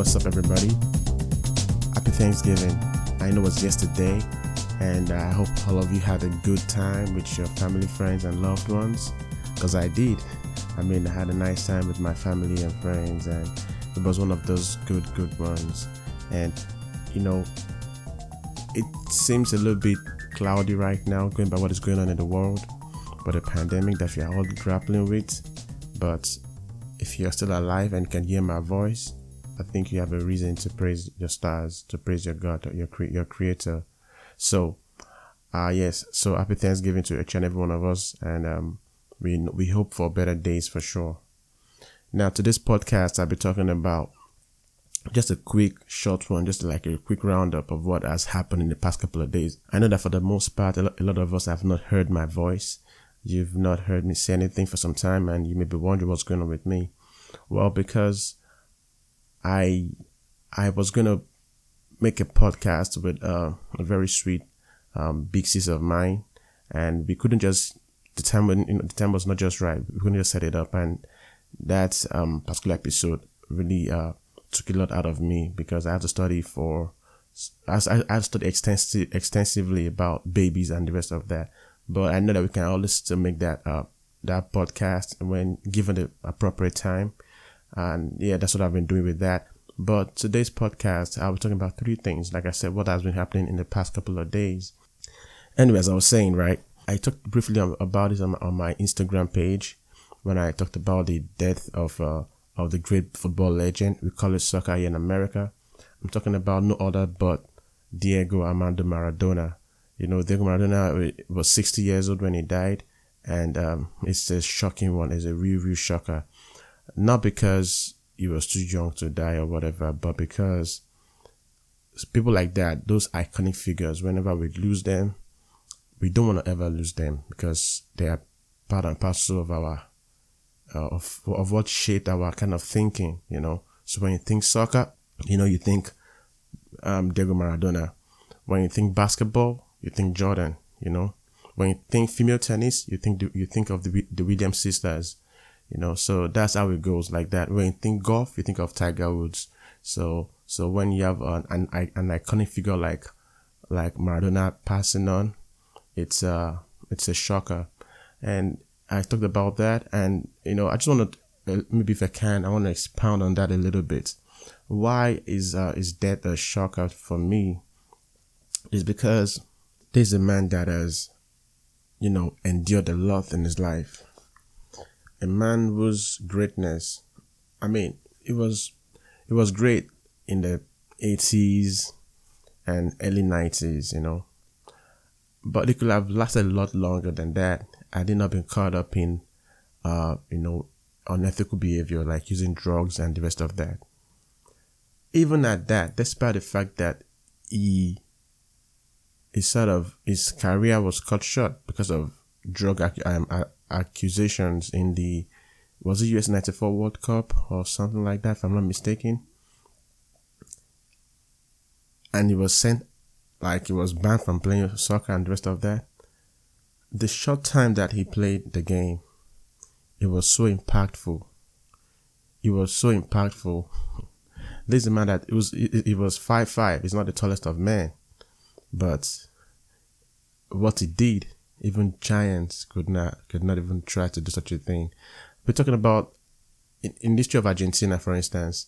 what's up, everybody. Happy Thanksgiving. I know it's yesterday, and I hope all of you had a good time with your family, friends, and loved ones, because I did. I mean, I had a nice time with my family and friends, and it was one of those good ones. And, you know, it seems a little bit cloudy right now, going by what is going on in the world, but a pandemic that we are all grappling with. But if you're still alive and can hear my voice, I think you have a reason to praise your stars, to praise your God, or your creator. So, so happy Thanksgiving to each and every one of us, and we hope for better days for sure. Now, to this podcast, I'll be talking about just a quick short one, just like a quick roundup of what has happened in the past couple of days. I know that for the most part, a lot of us have not heard my voice. You've not heard me say anything for some time, and you may be wondering what's going on with me. Well, because I was going to make a podcast with a very sweet big sis of mine, and we couldn't just, the time was not just right. We couldn't just set it up, and that particular episode really took a lot out of me, because I have to study extensively about babies and the rest of that. But I know that we can always still make that podcast when given the appropriate time. And yeah, that's what I've been doing with that. But today's podcast, I'll be talking about three things. Like I said, what has been happening in the past couple of days. Anyway, as I was saying, right, I talked briefly about this on my Instagram page when I talked about the death of the great football legend. We call it soccer here in America. I'm talking about no other but Diego Armando Maradona. You know, Diego Maradona was 60 years old when he died, and it's a shocking one. It's a real, real shocker. Not because he was too young to die or whatever, but because people like that, those iconic figures, whenever we lose them, we don't want to ever lose them, because they are part and parcel of our of what shaped our kind of thinking. You know, so when you think soccer, you know, you think Diego Maradona. When you think basketball, you think Jordan, you know. When you think female tennis, you think of the Williams sisters, you know. So that's how it goes like that. When you think golf, you think of Tiger Woods. So when you have an iconic figure like Maradona passing on, it's a shocker. And I talked about that, and you know, I just want to I want to expound on that a little bit. Why is death a shocker for me? Is because there's a man that has, you know, endured a lot in his life. A man whose greatness, I mean, it was great in the 80s and early 90s, you know. But it could have lasted a lot longer than that. I did not been caught up in, you know, unethical behavior like using drugs and the rest of that. Even at that, despite the fact that his career was cut short because of drug accusations in the, was it US '94 World Cup or something like that, if I'm not mistaken. And he was sent, like he was banned from playing soccer and the rest of that. The short time that he played the game, it was so impactful. It was so impactful. This is a man that it was 5'5". He's not the tallest of men. But what he did, even giants could not even try to do such a thing. We're talking about in the history of Argentina, for instance,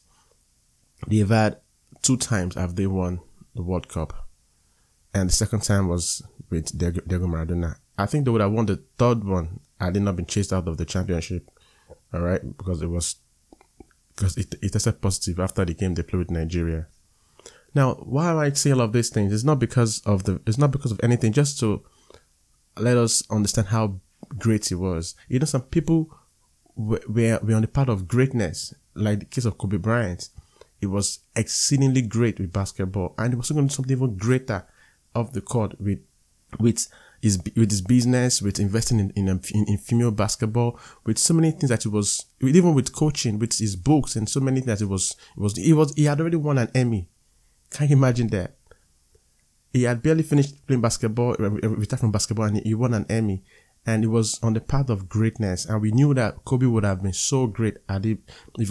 they've had 2 times have they won the World Cup, and the second time was with Diego Maradona. I think they would have won the third one had they not been chased out of the championship. All right, because it tested positive after the game they played with Nigeria. Now, why I say all of these things, it's not because of anything, just to let us understand how great he was. You know, some people were on the path of greatness, like the case of Kobe Bryant. He was exceedingly great with basketball, and he was going to do something even greater off the court with his business, with investing in female basketball, with so many things that he was, even with coaching, with his books, and so many things that he had already won an Emmy. Can you imagine that? He had barely finished playing basketball, retired from basketball, and he won an Emmy. And he was on the path of greatness. And we knew that Kobe would have been so great if he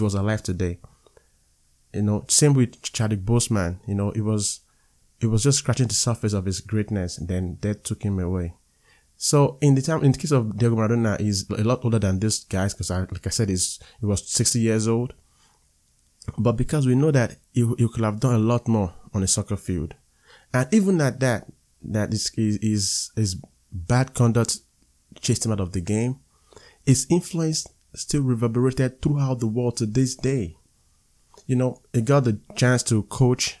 was alive today. You know, same with Chadwick Boseman. You know, it was just scratching the surface of his greatness, and then death took him away. So in the case of Diego Maradona, he's a lot older than these guys because, like I said, he was 60 years old. But because we know that he could have done a lot more on a soccer field, and even at that his bad conduct chased him out of the game, his influence still reverberated throughout the world to this day. You know, he got the chance to coach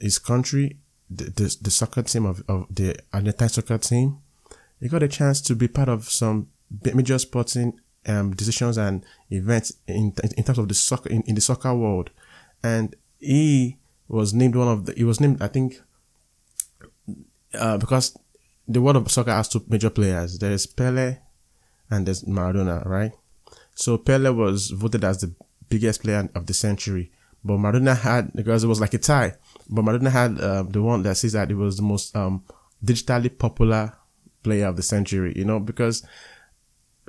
his country, the soccer team of the Argentine soccer team. He got a chance to be part of some major sporting decisions and events in terms of the soccer in the soccer world, and he was named because the world of soccer has two major players. There is Pele and there's Maradona, right? So Pele was voted as the biggest player of the century, but Maradona had, because it was like a tie, but Maradona had the one that says that it was the most digitally popular player of the century. You know, because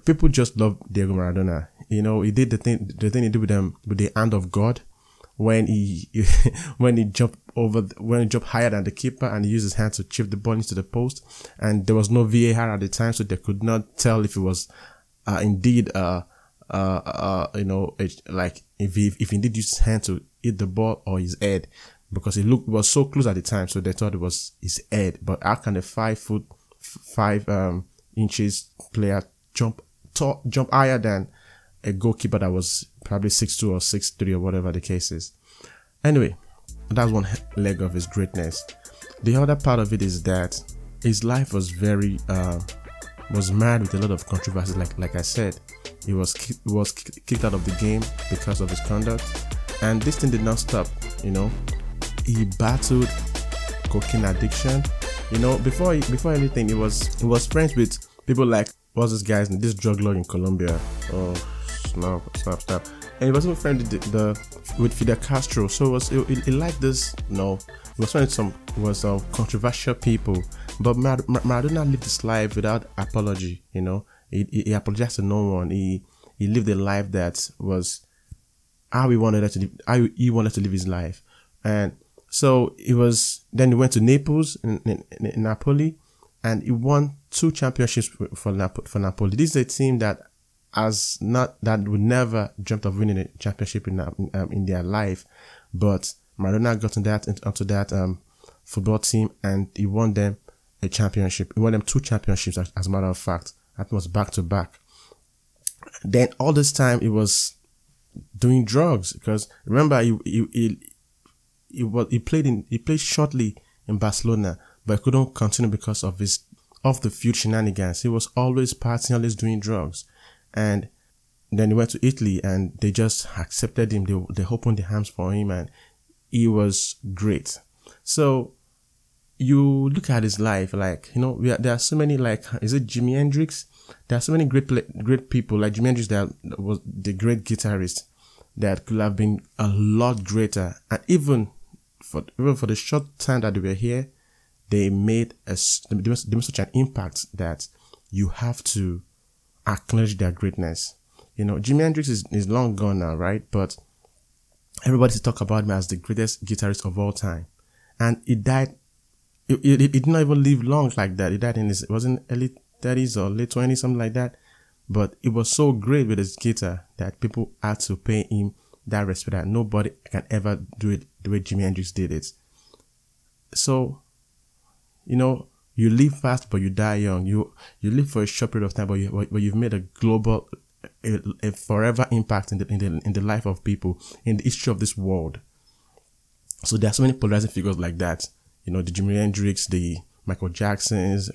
people just love Diego Maradona. You know, he did the thing he did with them, with the hand of God, when he jumped over, when he jumped higher than the keeper, and he used his hand to chip the ball into the post. And there was no VAR at the time, so they could not tell if it was if he did use his hand to hit the ball or his head, because it was so close at the time, so they thought it was his head. But how can a 5 foot 5 inches player jump higher than a goalkeeper that was probably 6'2" or 6'3" or whatever the case is? Anyway, that's one leg of his greatness. The other part of it is that his life was very was marred with a lot of controversy. Like I said, he was kicked out of the game because of his conduct, and this thing did not stop. You know, he battled cocaine addiction. You know, before anything, he was friends with people like, what's this guy's name? This drug lord in Colombia. Oh, snap. And he was even friend with Fidel Castro. So he liked this. No, he was friend with some controversial people. But Maradona lived his life without apology. You know, he apologized to no one. He lived a life that was how he wanted to live his life. And so he went to Naples, in Napoli, and he won 2 championships for Napoli. This is a team that would never dreamt of winning a championship in their life, but Maradona got onto that football team, and he won them a championship. He won them 2 championships, as a matter of fact. That was back to back. Then all this time he was doing drugs, because remember he played shortly in Barcelona, but couldn't continue because of his off-the-field shenanigans. He was always partying, always doing drugs. And then he went to Italy, and they just accepted him. They opened their arms for him, and he was great. So you look at his life, like, you know, there are so many, like, is it Jimi Hendrix? There are so many great people like Jimi Hendrix that was the great guitarist that could have been a lot greater. And even for the short time that they were here, they made such an impact that you have to acknowledge their greatness. You know, Jimi Hendrix is long gone now, right? But everybody talk about him as the greatest guitarist of all time. And he died, he did not even live long like that. He died in his, it was in early 30s or late 20s, something like that. But it was so great with his guitar that people had to pay him that respect that nobody can ever do it the way Jimi Hendrix did it. So, you know, you live fast, but you die young. You live for a short period of time, but you've made a global, a forever impact in the life of people, in the history of this world. So there are so many polarizing figures like that. You know, the Jimi Hendrix, the Michael Jacksons,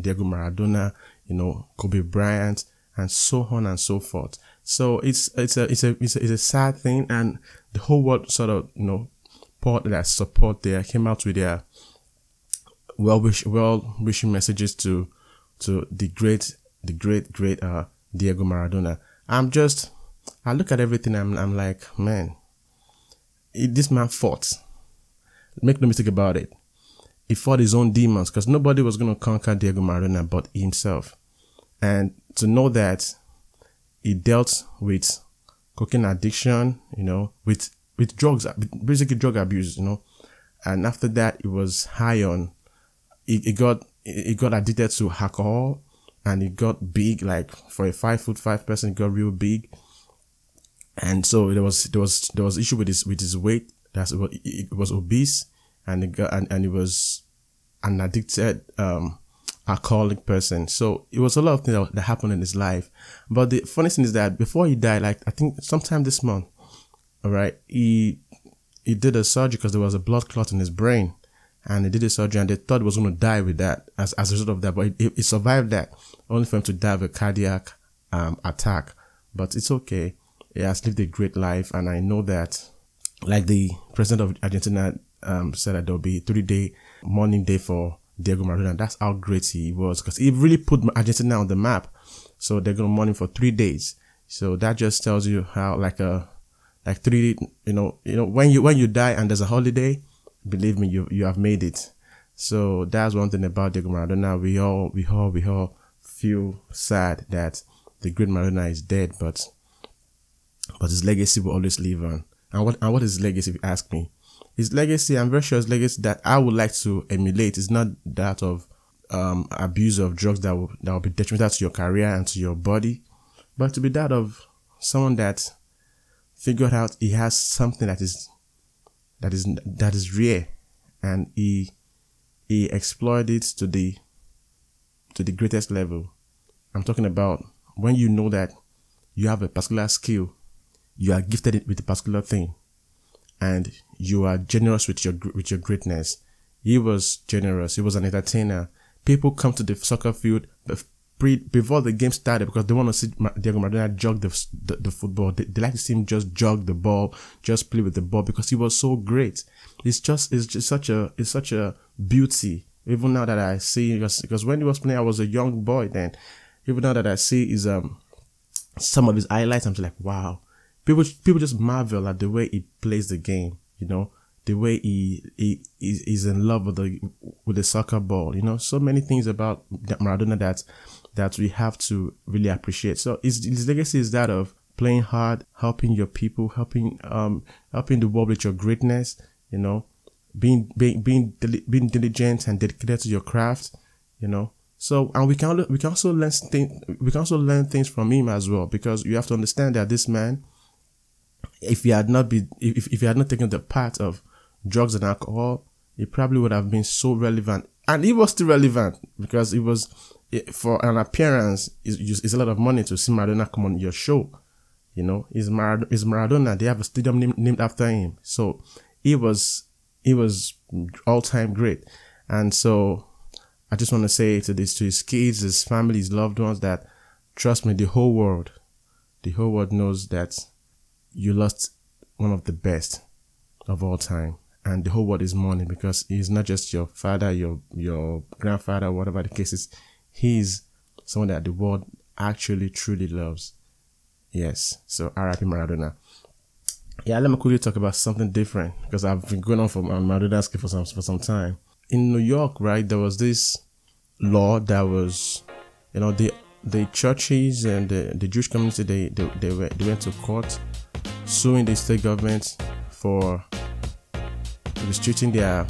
Diego Maradona, you know, Kobe Bryant, and so on and so forth. So it's a sad thing, and the whole world sort of, you know, poured their support there, came out with their well-wishing messages to the great Diego Maradona. I look at everything. I'm like, man, this man fought. Make no mistake about it. He fought his own demons, because nobody was going to conquer Diego Maradona but himself. And to know that he dealt with cocaine addiction, you know, with with drugs, basically drug abuse, you know. And after that, it was high on, it got addicted to alcohol, and it got big. Like for a 5'5" person, it got real big. And so there was issue with his weight. That's what it was, obese, and it got, and it was an addicted, alcoholic person. So it was a lot of things that happened in his life. But the funny thing is that before he died, like I think sometime this month, all right, he did a surgery because there was a blood clot in his brain, and he did a surgery, and they thought he was going to die with that as a result of that. But he survived that, only for him to die of a cardiac attack. But it's okay. He has lived a great life, and I know that, like the president of Argentina said, that there'll be a 3-day mourning day for Diego Maradona. That's how great he was, because he really put Argentina on the map. So they're going to mourn him for 3 days. So that just tells you how, like 3, you know, when you die and there's a holiday, believe me, you have made it. So that's one thing about Diego Maradona. We all feel sad that the great Maradona is dead, but his legacy will always live on. And what is his legacy, if you ask me? His legacy, I'm very sure his legacy that I would like to emulate is not that of abuse of drugs that will be detrimental to your career and to your body, but to be that of someone that figured out he has something that is rare, and he exploited it to the greatest level. I'm talking about when you know that you have a particular skill, you are gifted with a particular thing, and you are generous with your greatness. He was generous. He was an entertainer. People come to the soccer field before the game started because they want to see Diego Maradona jog the football. They like to see him just jog the ball, just play with the ball, because he was so great. It's such a beauty. Even now that I see, because when he was playing, I was a young boy then. Even now that I see his some of his highlights, I'm just like, wow. People just marvel at the way he plays the game, you know, the way he is in love with the soccer ball, you know. So many things about Maradona that we have to really appreciate. So his legacy is that of playing hard, helping your people, helping the world with your greatness, you know, being diligent and dedicated to your craft, you know. So, and we can also learn things from him as well, because you have to understand that this man, if he had not taken the path of drugs and alcohol, he probably would have been so relevant. And he was still relevant, because it was, for an appearance, it's a lot of money to see Maradona come on your show. You know, it's Maradona. They have a stadium named after him. So he was all time great. And so I just want to say to his kids, his family, his loved ones, that trust me, the whole world knows that you lost one of the best of all time, and the whole world is mourning, because he's not just your father, your grandfather, whatever the case is. He's someone that the world actually truly loves. Yes. So R.I.P. Maradona. Yeah, let me quickly talk about something different, because I've been going on for Maradona's case for some time. In New York, right, there was this law that was, you know, the churches and the Jewish community, they went to court suing the state government for restricting their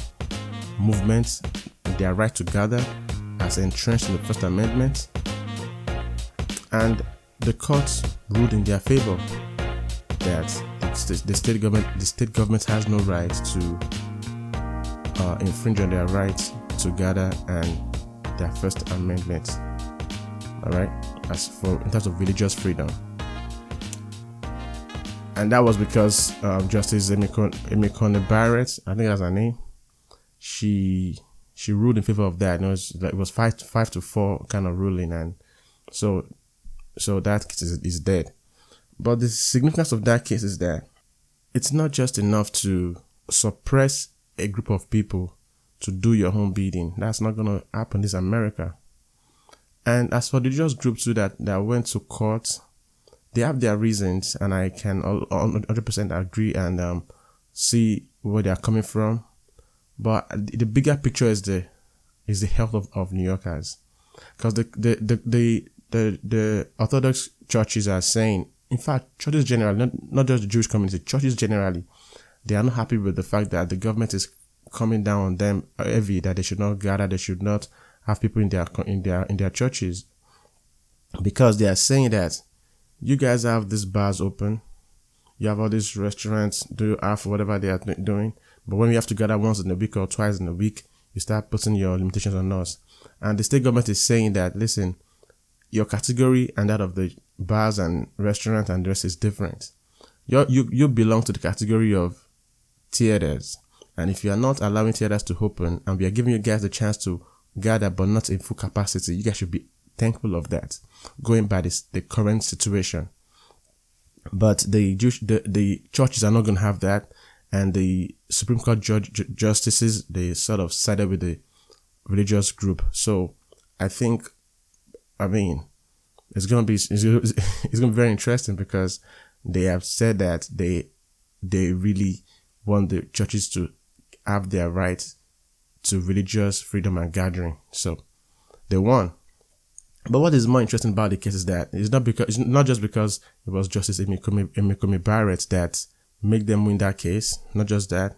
movement, their right to gather, as entrenched in the First Amendment, and the courts ruled in their favor that the state government has no right to infringe on their right to gather and their First Amendment. All right, as for in terms of religious freedom. And that was because Justice Amy Coney Barrett, I think that's her name, she ruled in favor of that. You know, it was 5-4 kind of ruling, and so that case is dead. But the significance of that case is that it's not just enough to suppress a group of people to do your own bidding. That's not going to happen. This is America. And as for the religious group too that went to court, they have their reasons, and I can 100% agree and see where they are coming from. But the bigger picture is the health of New Yorkers, because the Orthodox churches are saying, in fact, churches generally, not just the Jewish community, churches generally They are not happy with the fact that the government is coming down on them heavy, that they should not gather, they should not have people in their churches, because they are saying that you guys have these bars open, you have all these restaurants, do half whatever they are doing, but when we have to gather once in a week or twice in a week, you start putting your limitations on us. And the state government is saying that, listen, your category and that of the bars and restaurants and the rest is different. You belong to the category of theaters. And if you are not allowing theaters to open and we are giving you guys the chance to gather but not in full capacity, you guys should be thankful of that, going by the current situation. But the churches are not going to have that. And the Supreme Court justices, they sort of sided with the religious group. So I think, it's gonna be very interesting, because they have said that they really want the churches to have their right to religious freedom and gathering. So they won. But what is more interesting about the case is that it's not just because it was Justice Amy Coney Barrett that make them win that case. Not just that,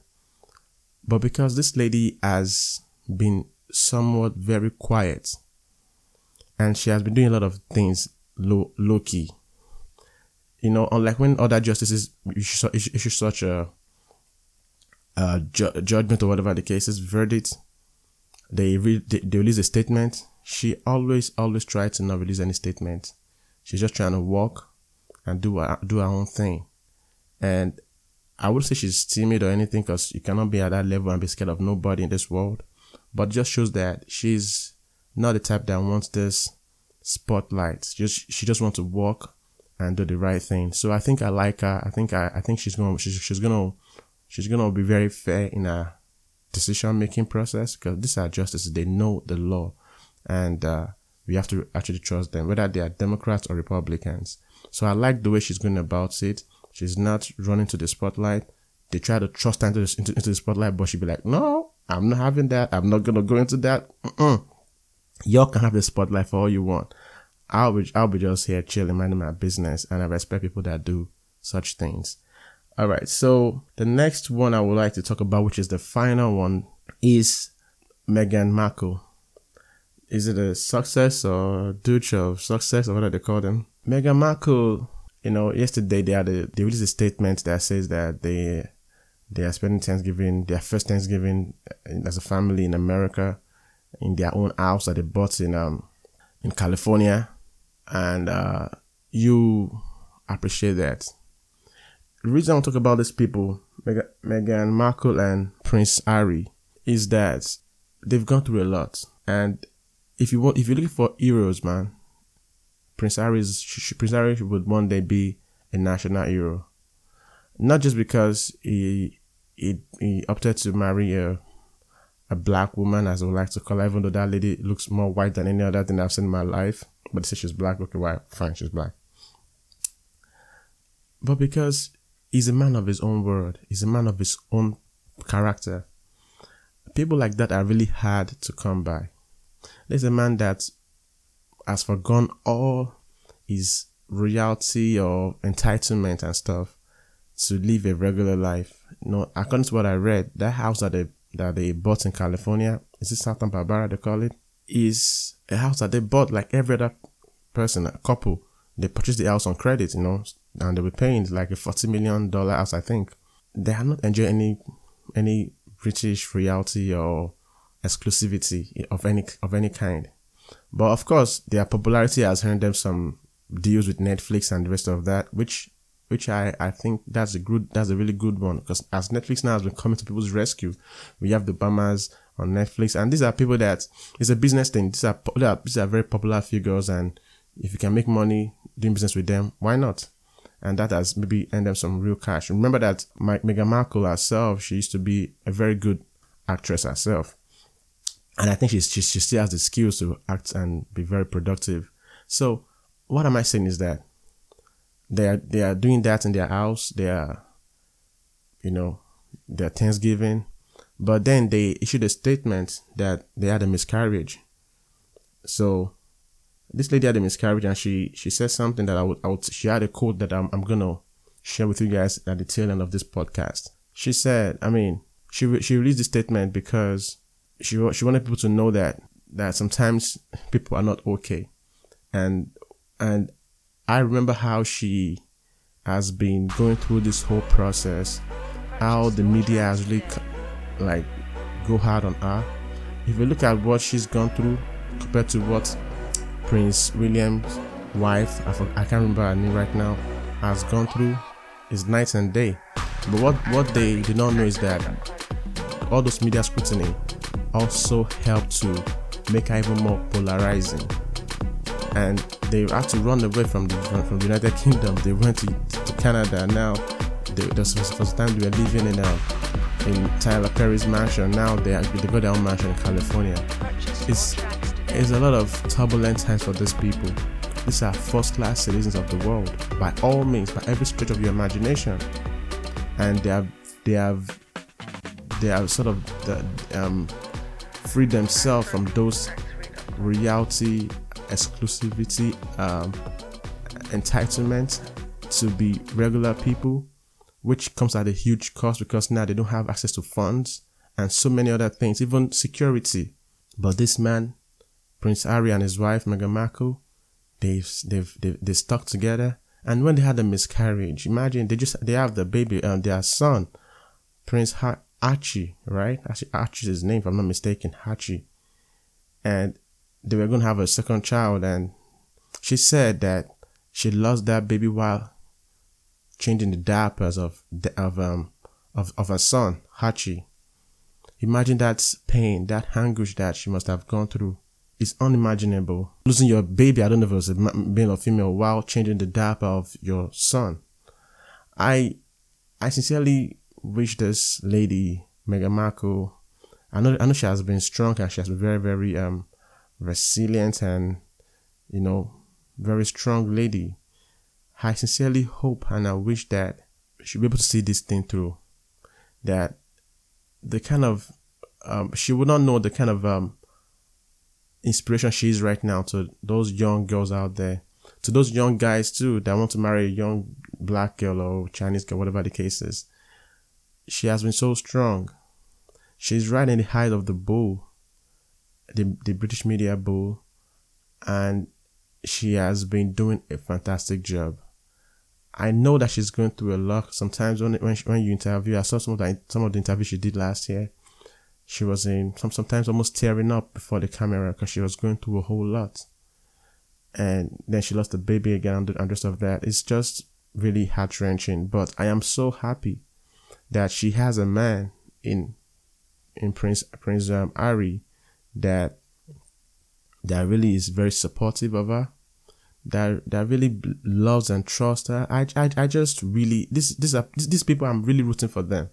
but because this lady has been somewhat very quiet, and she has been doing a lot of things low key. You know, unlike when other justices issue such a judgment or whatever the case is, verdict, they release a statement. She always tries to not release any statement. She's just trying to walk and do her own thing. And I would say she's timid or anything, because you cannot be at that level and be scared of nobody in this world. But it just shows that she's not the type that wants this spotlight. She just wants to walk and do the right thing. So I think I like her. I think she's gonna be very fair in her decision making process, because these are justices. They know the law, and we have to actually trust them, whether they are Democrats or Republicans. So I like the way she's going about it. She's not running to the spotlight. They try to trust her into the spotlight, but she'd be like, no, I'm not having that. I'm not going to go into that. Y'all can have the spotlight for all you want. I'll be just here chilling, minding my business. And I respect people that do such things. All right. So the next one I would like to talk about, which is the final one, is Meghan Markle. Is it a success or douche of success, or whatever they call them? Meghan Markle. You know, yesterday they released a statement that says that they are spending Thanksgiving, their first Thanksgiving as a family in America, in their own house that they bought in California, and you appreciate that. The reason I want to talk about these people, Meghan Markle and Prince Harry, is that they've gone through a lot, and if you're looking for heroes, man, Prince Harry would one day be a national hero. Not just because he opted to marry a black woman, as I would like to call her, even though that lady looks more white than any other thing I've seen in my life. But they say she's black. Okay, why? Fine, she's black. But because he's a man of his own word. He's a man of his own character. People like that are really hard to come by. There's a man that has forgone all his royalty or entitlement and stuff to live a regular life. You know, according to what I read, that house that they bought in California, is it Santa Barbara they call it, is a house that they bought like every other person, a couple. They purchased the house on credit, you know, and they were paying like a $40 million house, I think. They have not enjoyed any British royalty or exclusivity of any kind. But of course, their popularity has earned them some deals with Netflix and the rest of that, which I think that's a really good one, because as Netflix now has been coming to people's rescue, we have the Bammers on Netflix, and these are people that it's a business thing. These are very popular figures, and if you can make money doing business with them, why not? And that has maybe earned them some real cash. Remember that Meghan Markle herself, she used to be a very good actress herself. And I think she still has the skills to act and be very productive. So what am I saying is that they are doing that in their house. They are, you know, their Thanksgiving. But then they issued a statement that they had a miscarriage. So this lady had a miscarriage, and she said something that she had a quote that I'm going to share with you guys at the tail end of this podcast. She said, I mean, she released a statement because she wanted people to know that sometimes people are not okay. And I remember how she has been going through this whole process, how the media has really go hard on her. If you look at what she's gone through compared to what Prince William's wife, I can't remember her name right now, has gone through, is night and day. But what they did not know is that all those media scrutiny also helped to make her even more polarizing. And they had to run away from the United Kingdom. They went to Canada. Now, that's the first time they were living in Tyler Perry's mansion. Now they got their own mansion in California. It's a lot of turbulent times for these people. These are first-class citizens of the world, by all means, by every stretch of your imagination. And they have sort of freed themselves from those reality, exclusivity, entitlement to be regular people, which comes at a huge cost because now they don't have access to funds and so many other things, even security. But this man, Prince Harry, and his wife Meghan Markle, they stuck together. And when they had a miscarriage, imagine they have the baby, their son, Prince Archie, right? Archie is his name, if I'm not mistaken, Archie. And they were going to have a second child, and she said that she lost that baby while changing the diapers of her son, Archie. Imagine that pain, that anguish that she must have gone through. It's unimaginable. Losing your baby, I don't know if it was a male or female, while changing the diaper of your son. I sincerely wish this lady, Meghan Markle, I know she has been strong and she has been very, very resilient and, very strong lady. I sincerely hope and I wish that she'll be able to see this thing through. That the kind of, she would not know the kind of inspiration she is right now to those young girls out there, to those young guys too that want to marry a young black girl or Chinese girl, whatever the case is. She has been so strong. She's right in the height of the bull, the British media bull, and she has been doing a fantastic job. I know that she's going through a lot. Sometimes when you interview, I saw some of the interviews she did last year. She was sometimes almost tearing up before the camera because she was going through a whole lot. And then she lost the baby again and the rest of that. It's just really heart-wrenching. But I am so happy that she has a man in Prince Harry that really is very supportive of her, that really loves and trusts her. I just really, these people, I'm really rooting for them,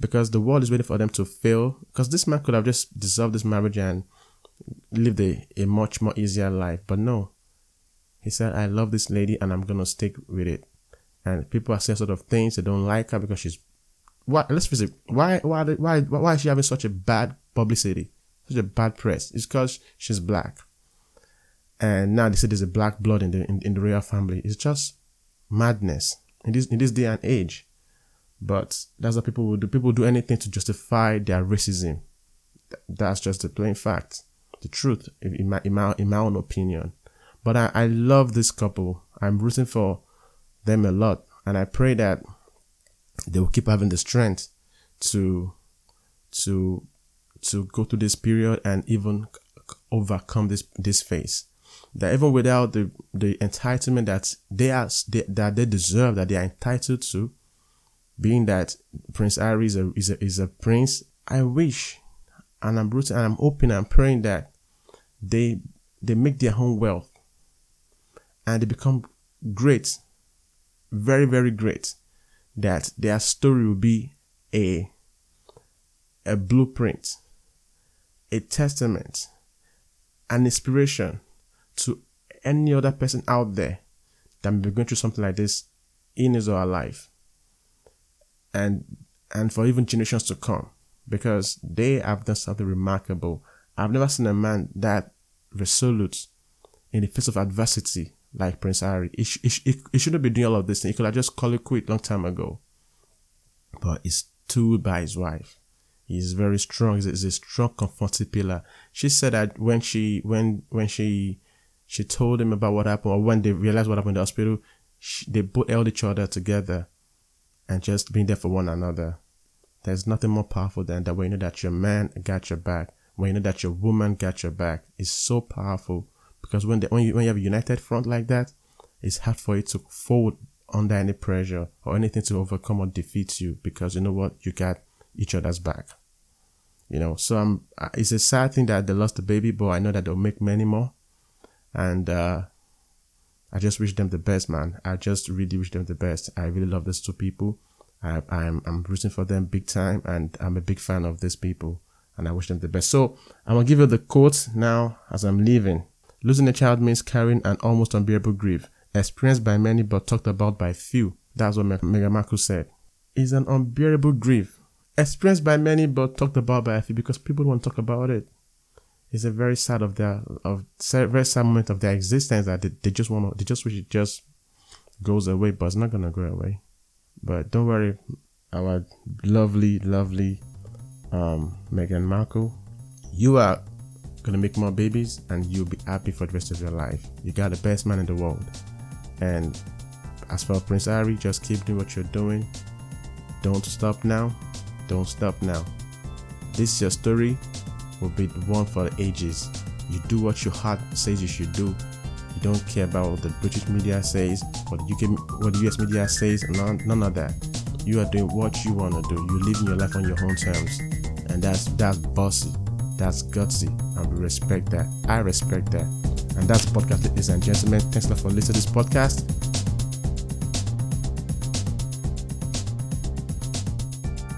because the world is waiting for them to fail. Because this man could have just dissolved this marriage and lived a much more easier life, but no, he said, I love this lady and I'm gonna stick with it. And people are saying sort of things, they don't like her because she's, let's face it, why is she having such a bad publicity, such a bad press? It's because she's black, and now they say there's a black blood in the royal family. It's just madness in this day and age. But that's what people will do. People do anything to justify their racism. That's just the plain fact, the truth, in my own opinion. But I love this couple. I'm rooting for them a lot, and I pray that they will keep having the strength to go through this period and even overcome this phase. That even without the entitlement that they deserve, that they are entitled to, being that Prince Harry is a prince, I wish, and I'm rooting and I'm hoping and praying that they make their own wealth and they become great, very, very great. That their story will be a blueprint, a testament, an inspiration to any other person out there that may be going through something like this in his or her life. And for even generations to come, because they have done something remarkable. I've never seen a man that resolute in the face of adversity like Prince Harry. He shouldn't be doing all of this. He could have just called it quit long time ago. But he's stood by his wife. He's very strong. He's a strong, comforting pillar. She said that when she told him about what happened, or when they realized what happened in the hospital, they both held each other together and just being there for one another. There's nothing more powerful than that. When you know that your man got your back, when you know that your woman got your back, it's so powerful. Because when you have a united front like that, it's hard for you to fold under any pressure or anything to overcome or defeat you, because you know what, you got each other's back. You know, so it's a sad thing that they lost the baby, but I know that they'll make many more, and I just wish them the best, man. I just really wish them the best. I really love these two people. I'm rooting for them big time, and I'm a big fan of these people, and I wish them the best. So I'm gonna give you the quote now as I'm leaving. Losing a child means carrying an almost unbearable grief, experienced by many but talked about by few. That's what Meghan Markle said. It's an unbearable grief, experienced by many but talked about by a few, because people won't talk about it. It's a very sad moment of their existence that they just wish it just goes away, but it's not gonna go away. But don't worry, our lovely, lovely Meghan Markle, you are gonna make more babies and you'll be happy for the rest of your life. You got the best man in the world. And as for Prince Harry, just keep doing what you're doing. Don't stop now. Don't stop now. This your story will be one for the ages. You do what your heart says you should do. You don't care about what the British media says, what the US media says, none of that. You are doing what you want to do. You're living your life on your own terms. And that's bossy. That's gutsy. And we respect that. I respect that. And that's the podcast, ladies and gentlemen. Thanks a lot for listening to this podcast.